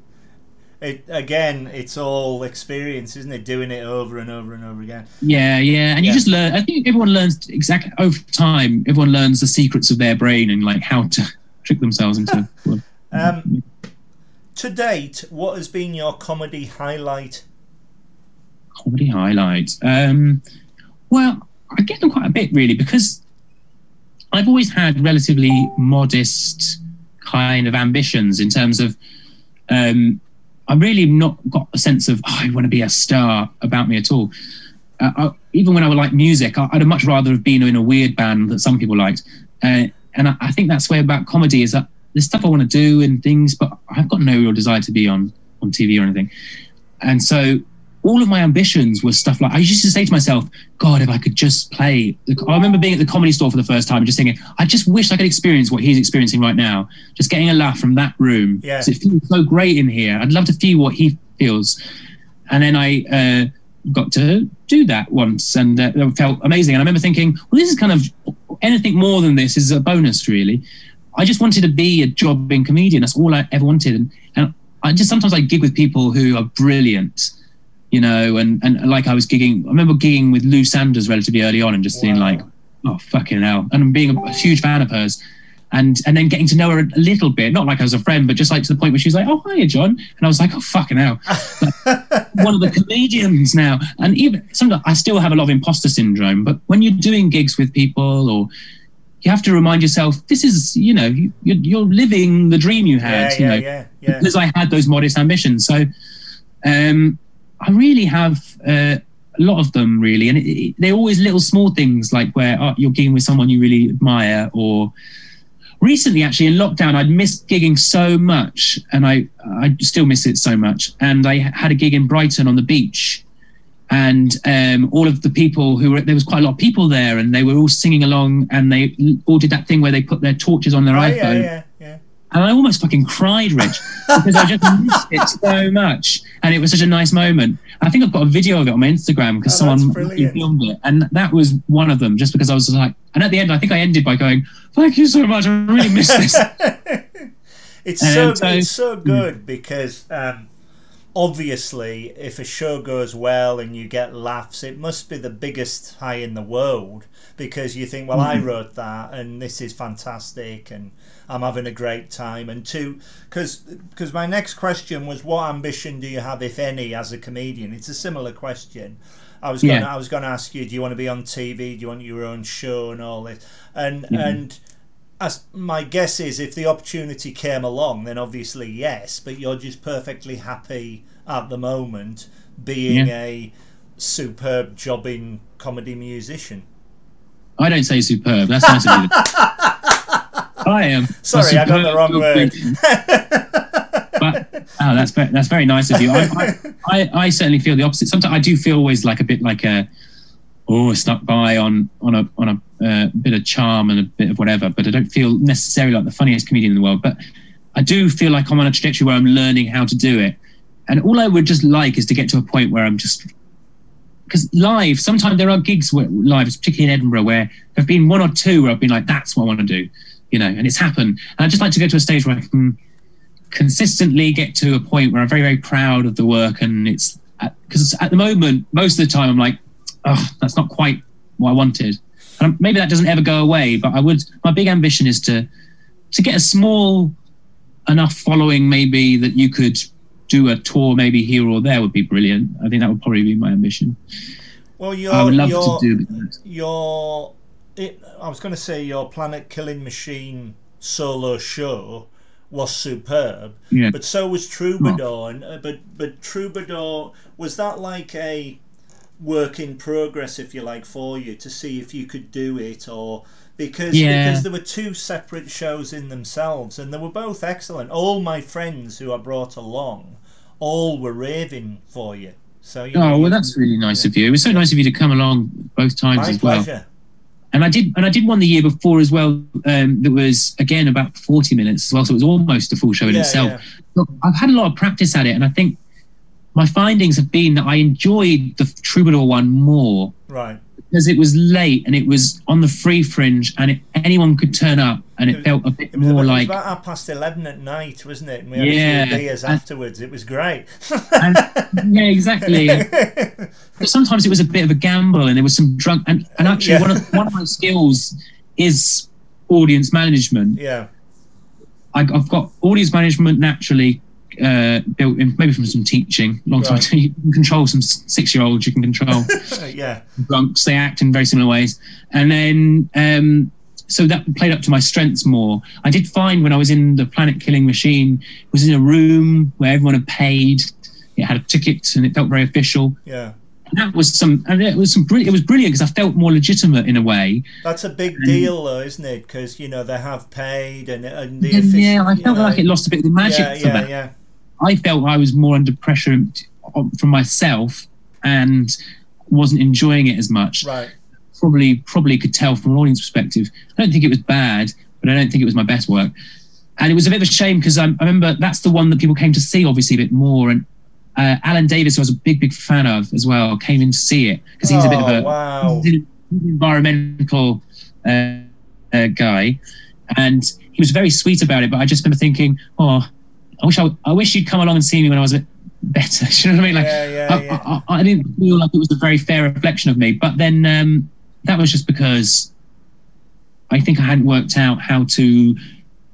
It's all experience, isn't it? Doing it over and over and over again. Yeah. And you just learn. I think everyone learns exactly over time. Everyone learns the secrets of their brain and like how to trick themselves into. To date, what has been your comedy highlight? Comedy highlight. Well, I get them quite a bit really because I've always had relatively modest kind of ambitions in terms of. I've really not got a sense of I want to be a star about me at all. Even when I would like music, I'd much rather have been in a weird band that some people liked. And I think that's the way about comedy is that there's stuff I want to do and things, but I've got no real desire to be on TV or anything. And so all of my ambitions were stuff like, I used to say to myself, God, if I could just play. I remember being at the Comedy Store for the first time and just thinking, I just wish I could experience what he's experiencing right now. Just getting a laugh from that room. Yeah. It feels so great in here. I'd love to feel what he feels. And then I got to do that once and it felt amazing. And I remember thinking, well, this is kind of, anything more than this is a bonus, really. I just wanted to be a jobbing comedian. That's all I ever wanted. And I just, sometimes I gig with people who are brilliant, you know, and like I was gigging, I remember gigging with Lou Sanders relatively early on and just being like, oh, fucking hell. And I'm being a huge fan of hers. And then getting to know her a little bit, not like I was a friend, but just like to the point where she was like, oh, hiya, John. And I was like, oh, fucking hell. Like, one of the comedians now. And even sometimes I still have a lot of imposter syndrome, but when you're doing gigs with people or you have to remind yourself, this is, you know, you're living the dream you had, you know, because I had those modest ambitions. So I really have a lot of them, really. And they're always little small things, like where you're gigging with someone you really admire, or recently, actually, in lockdown, I'd missed gigging so much, and I still miss it so much. And I had a gig in Brighton on the beach, and all of the people who were, there was quite a lot of people there, and they were all singing along, and they all did that thing where they put their torches on their iPhone. Yeah. And I almost fucking cried, Rich, because I just missed it so much. And it was such a nice moment. I think I've got a video of it on my Instagram because someone filmed it. And that was one of them, just because I was like, and at the end, I think I ended by going, thank you so much. I really missed this. It's so good because obviously if a show goes well and you get laughs, it must be the biggest high in the world, because you think, well, I wrote that and this is fantastic and I'm having a great time. And two, because my next question was, what ambition do you have, if any, as a comedian? It's a similar question. I was going to ask you, do you want to be on TV? Do you want your own show and all this? And as my guess is, if the opportunity came along, then obviously yes. But you're just perfectly happy at the moment being a superb jobbing comedy musician. I don't say superb. That's nice of you. I am. Sorry, I got the wrong word. But, that's very nice of you. I certainly feel the opposite. Sometimes I do feel always like a bit like snuck by on a bit of charm and a bit of whatever. But I don't feel necessarily like the funniest comedian in the world. But I do feel like I'm on a trajectory where I'm learning how to do it. And all I would just like is to get to a point where I'm just, because live, sometimes there are gigs live, particularly in Edinburgh, where there've been one or two where I've been like, that's what I want to do. You know, and it's happened. And I'd just like to go to a stage where I can consistently get to a point where I'm very, very proud of the work. And it's because at the moment, most of the time I'm like, oh, that's not quite what I wanted. And maybe that doesn't ever go away, but my big ambition is to get a small enough following, maybe that you could do a tour, maybe here or there would be brilliant. I think that would probably be my ambition. Well, I was going to say your Planet Killing Machine solo show was superb, but so was Troubadour. But Troubadour, was that like a work in progress, if you like, for you to see if you could do it, or because there were two separate shows in themselves and they were both excellent. All my friends who I brought along, all were raving for you. So that's really nice of you. It was so nice of you to come along both times as well. My pleasure. And I did one the year before as well. That was again about 40 minutes as well, so it was almost a full show in itself. Yeah. Look, I've had a lot of practice at it, and I think my findings have been that I enjoyed the Troubadour one more, right? Because it was late and it was on the free fringe, and anyone could turn up, and it felt a bit more like about 11:30 at night, wasn't it? And we had a few beers afterwards. It was great. And, yeah, exactly. But sometimes it was a bit of a gamble, and there was some drunk. And actually, one of my skills is audience management. Yeah, I've got audience management naturally built in, maybe from some teaching. Long time. You can control some 6-year-olds. You can control drunks. They act in very similar ways, and then. So that played up to my strengths more. I did find when I was in the Planet Killing Machine, it was in a room where everyone had paid. It had a ticket, and it felt very official. Yeah, and it was brilliant because I felt more legitimate in a way. That's a big deal, though, isn't it? Because they have paid, and the official, I felt like it lost a bit of the magic for that. Yeah. I felt I was more under pressure from myself and wasn't enjoying it as much. Right. Probably could tell from an audience perspective. I don't think it was bad, but I don't think it was my best work. And it was a bit of a shame because I remember that's the one that people came to see, obviously, a bit more. And Alan Davis, who I was a big, big fan of as well, came in to see it because he's a bit of a environmental guy. And he was very sweet about it, but I just remember thinking, I wish you'd come along and see me when I was a bit better. You know what I mean? I didn't feel like it was a very fair reflection of me. But then... that was just because I think I hadn't worked out how to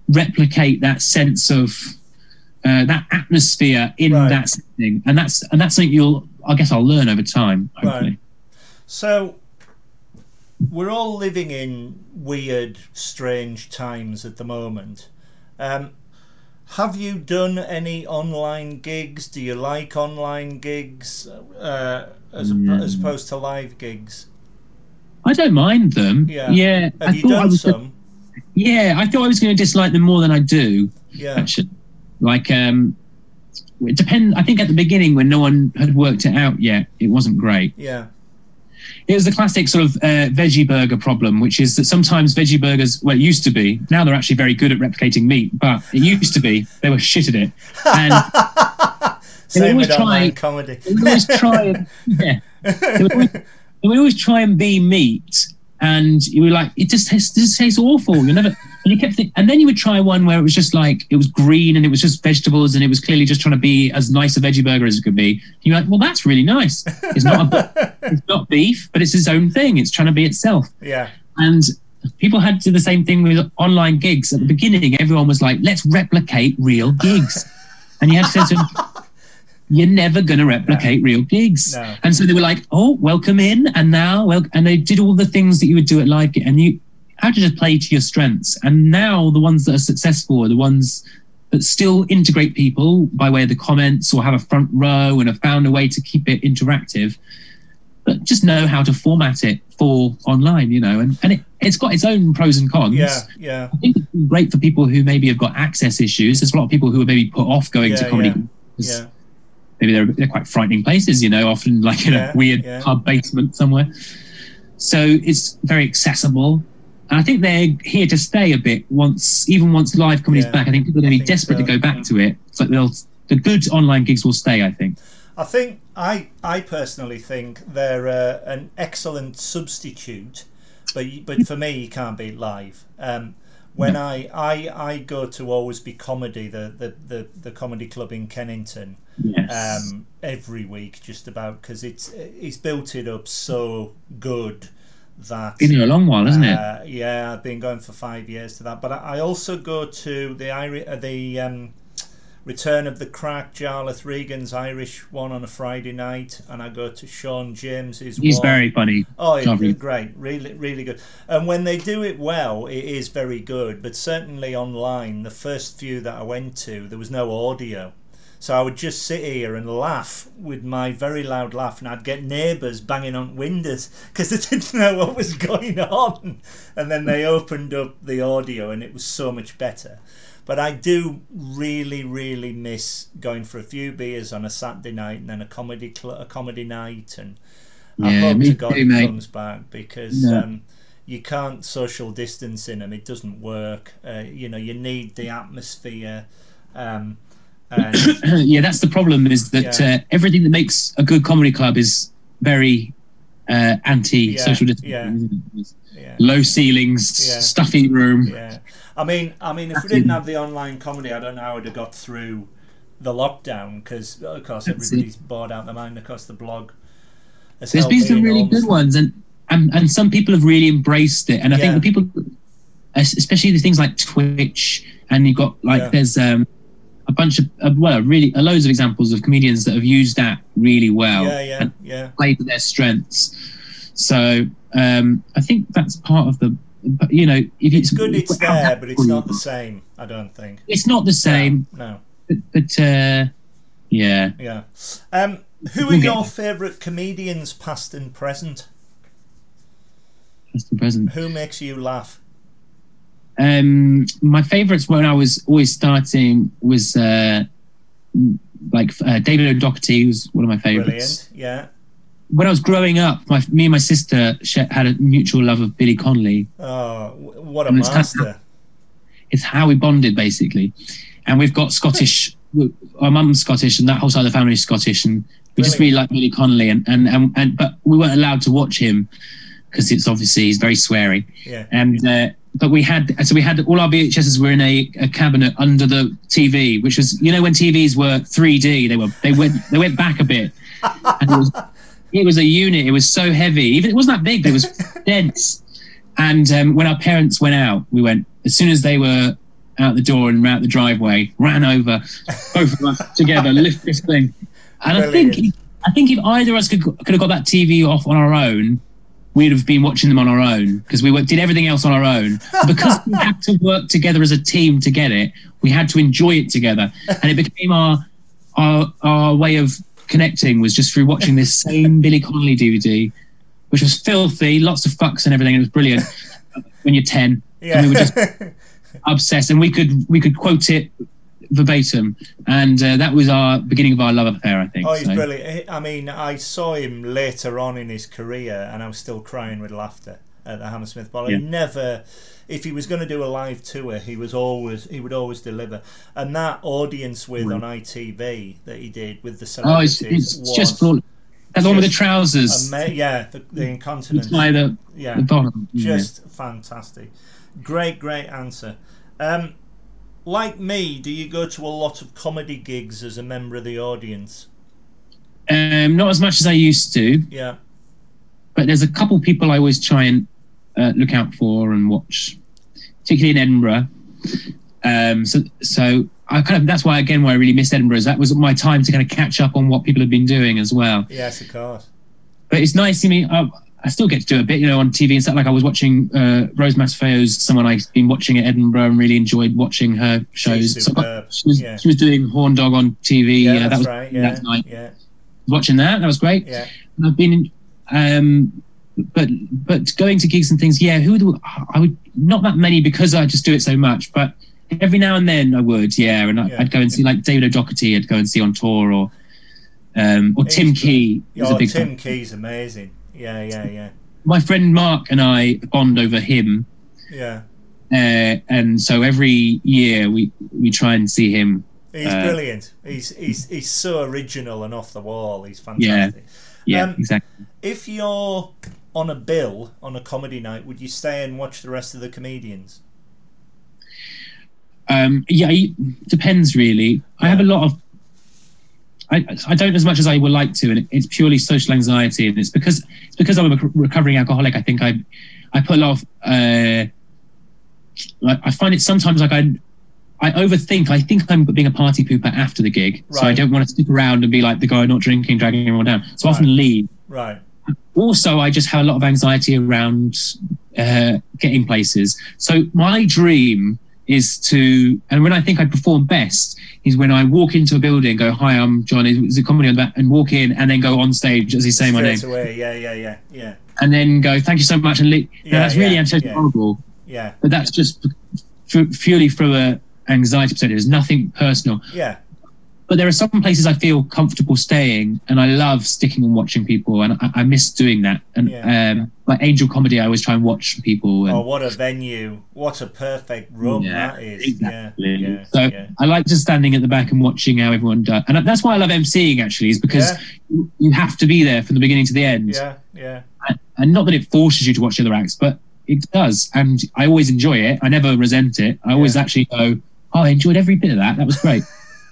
replicate that sense of that atmosphere in that setting, and that's something I guess I'll learn over time, hopefully. Right. So we're all living in weird, strange times at the moment. Have you done any online gigs? Do you like online gigs as opposed to live gigs? I don't mind them. Yeah. Yeah. Have you done some? Yeah, I thought I was going to dislike them more than I do. Yeah. Actually. Like, it depends. I think at the beginning when no one had worked it out yet, it wasn't great. Yeah. It was the classic sort of veggie burger problem, which is that sometimes veggie burgers, well, it used to be, now they're actually very good at replicating meat, but it used to be, they were shit at it. And same with online comedy. They would always try and, yeah, they would always try and be meat, and you were like, it just tastes, awful. You never, and you kept thinking, and then you would try one where it was just like, it was green and it was just vegetables and it was clearly just trying to be as nice a veggie burger as it could be. And you're like, well, that's really nice. It's not a, it's not beef, but it's its own thing. It's trying to be itself. Yeah. And people had to do the same thing with online gigs. At the beginning, everyone was like, let's replicate real gigs. And you had to say to them, you're never going to replicate real gigs. No. And so they were like, oh, welcome in. And now, and they did all the things that you would do at live gig. And you had to just play to your strengths. And now the ones that are successful are the ones that still integrate people by way of the comments or have a front row and have found a way to keep it interactive, but just know how to format it for online, you know. And it's got its own pros and cons. Yeah, yeah. I think it's been great for people who maybe have got access issues. There's a lot of people who are maybe put off going to comedy. Yeah. Maybe they're quite frightening places, you know, often like in a weird pub basement somewhere. So it's very accessible. And I think they're here to stay a bit once live comedy's back. I think people are going to be desperate to go back to it. It's like the good online gigs will stay, I think. I personally think they're an excellent substitute, but for me, you can't be live. I go to Always Be Comedy, the comedy club in Kennington, every week just about, because it's built it up so good that... Been here a long while, hasn't it? Yeah, I've been going for 5 years to that. But I also go to the Return of the Crack, Jarlath Regan's Irish one on a Friday night, and I go to Sean James's one. He's very funny. Oh, it's great. Really, really good. And when they do it well, it is very good. But certainly online, the first few that I went to, there was no audio. So I would just sit here and laugh with my very loud laugh, and I'd get neighbours banging on windows because they didn't know what was going on. And then they opened up the audio, and it was so much better. But I do really, really miss going for a few beers on a Saturday night and then a comedy night. And I hope to God it comes back, because you can't social distance in them. It doesn't work. You know, you need the atmosphere. Yeah, that's the problem, is that everything that makes a good comedy club is very anti-social distancing. Yeah. Low ceilings, stuffy room. Yeah. I mean, if we didn't have the online comedy, I don't know how I would have got through the lockdown, because, of course, everybody's bored out of their mind. Of course, the blog has helped. There's been some really good ones, and some people have really embraced it. And I think the people, especially the things like Twitch, and you've got, like, there's a bunch of, well, really loads of examples of comedians that have used that really well. And played to their strengths. So I think that's part of the... But, you know, if it's good, it's there, but it's not the same. I don't think it's not the same. No. But yeah. Who are your favourite comedians, past and present? Past and present. Who makes you laugh? My favourites when I was always starting was David O'Doherty was one of my favourites. Brilliant. Yeah. When I was growing up, me and my sister had a mutual love of Billy Connolly. Oh, what a master. It's how we bonded, basically. And we've got Scottish... Our mum's Scottish, and that whole side of the family is Scottish, and we just really like Billy Connolly. But we weren't allowed to watch him, because it's obviously... He's very sweary. Yeah. But we had... So we had... All our VHSs were in a cabinet under the TV, which was... You know, when TVs were 3D, they went back a bit. And it was a unit. It was so heavy. Even it wasn't that big, but it was dense. And when our parents went out, we went as soon as they were out the door and out the driveway, ran over both of us together, lift this thing. And brilliant. I think if either of us could have got that TV off on our own, we'd have been watching them on our own because we did everything else on our own. Because we had to work together as a team to get it, we had to enjoy it together. And it became our way of connecting was just through watching this same Billy Connolly DVD, which was filthy, lots of fucks and everything. It was brilliant when you're 10. Yeah. And we were just obsessed, and we could quote it verbatim, and that was our beginning of our love affair, I think. Oh, he's brilliant. I mean, I saw him later on in his career, and I was still crying with laughter at the Hammersmith Bowl. Yeah. He never, if he was going to do a live tour, he would always deliver. And that audience with on ITV that he did with the celebrities, it's just brilliant. That's the one with the trousers. Yeah, the incontinence. By the bottom. Just fantastic. Great answer. Like me, do you go to a lot of comedy gigs as a member of the audience? Not as much as I used to. Yeah. But there's a couple people I always try and look out for and watch, particularly in Edinburgh. So I kind of, that's why, again, why I really missed Edinburgh, is that was my time to kind of catch up on what people have been doing as well. Yes, of course. But it's nice to me. I still get to do a bit, you know, on TV and stuff. Like I was watching Rose Matafeo's, someone I've been watching at Edinburgh and really enjoyed watching her shows. She's superb. She was doing Horn Dog on TV. Yeah, that was right. That night. Yeah. Watching that was great. Yeah. And I've been, but going to gigs and things. Yeah, I would, not that many because I just do it so much. But every now and then I would. Yeah, and I'd go and see, like David O'Doherty. I'd go and see on tour, or Tim Key. Oh, Tim Key's amazing. Yeah. My friend Mark and I bond over him. Yeah. And so every year we try and see him. He's brilliant. He's so original and off the wall. He's fantastic. Yeah, exactly. If you're on a bill on a comedy night, would you stay and watch the rest of the comedians? Yeah, it depends really. Yeah. I have a lot of... I don't as much as I would like to, and it's purely social anxiety, and it's because I'm a recovering alcoholic. I think I put a lot of like, I find it sometimes like I overthink. I think I'm being a party pooper after the gig, right. So I don't want to stick around and be like the guy not drinking, dragging everyone down. So I often leave. Right. Also, I just have a lot of anxiety around getting places. So my dream is to, and when I think I perform best is when I walk into a building, go, "Hi, I'm John. Is it comedy on that?" and walk in, and then go on stage as he's saying my name. Away. Yeah. And then go, "Thank you so much," and that's really antisocial. Yeah. But that's just purely from an anxiety perspective. It's nothing personal. Yeah. But there are some places I feel comfortable staying, and I love sticking and watching people, and I miss doing that. And like Angel Comedy, I always try and watch people. And, oh, what a venue! What a perfect room that is. Exactly. Yeah. So I like just standing at the back and watching how everyone does, and that's why I love MCing actually, is because you have to be there from the beginning to the end. Yeah. And not that it forces you to watch the other acts, but it does, and I always enjoy it. I never resent it. I always actually go, "Oh, I enjoyed every bit of that. That was great."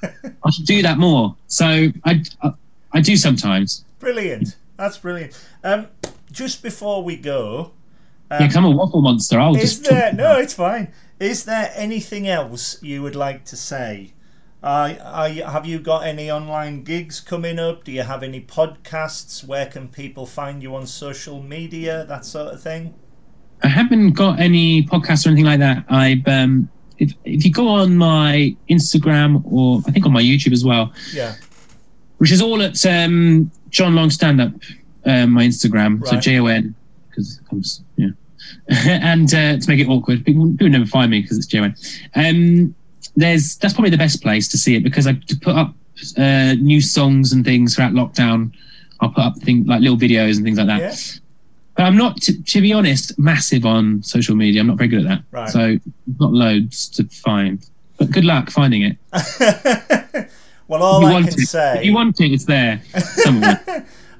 I should do that more. So I do sometimes. Brilliant. That's brilliant. Just before we go, come a waffle monster. I'll just. No, it's fine. Is there anything else you would like to say? Have you got any online gigs coming up? Do you have any podcasts? Where can people find you on social media? That sort of thing. I haven't got any podcasts or anything like that. I've. If you go on my Instagram, or I think on my YouTube as well, which is all at John Long Stand Up, my Instagram, so JON, because it comes and to make it awkward, people never find me because it's JON. That's probably the best place to see it, because I put up new songs and things throughout lockdown. I'll put up things like little videos and things like that. Yeah. But I'm not, to be honest, massive on social media. I'm not very good at that. Right. So not loads to find. But good luck finding it. Well, all I can say... If you want it, it's there.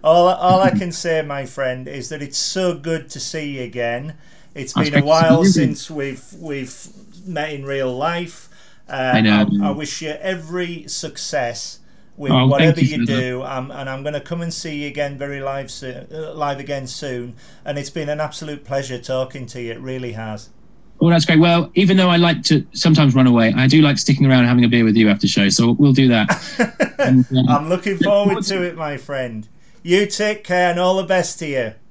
All I can say, my friend, is that it's so good to see you again. It's been a while since we've met in real life. I know. I wish you every success with whatever you do, and I'm going to come and see you again very live again soon, and it's been an absolute pleasure talking to you. It really has. Oh, that's great. Well, even though I like to sometimes run away, I do like sticking around and having a beer with you after show, so we'll do that. And, I'm looking forward to it, my friend. You take care, and all the best to you.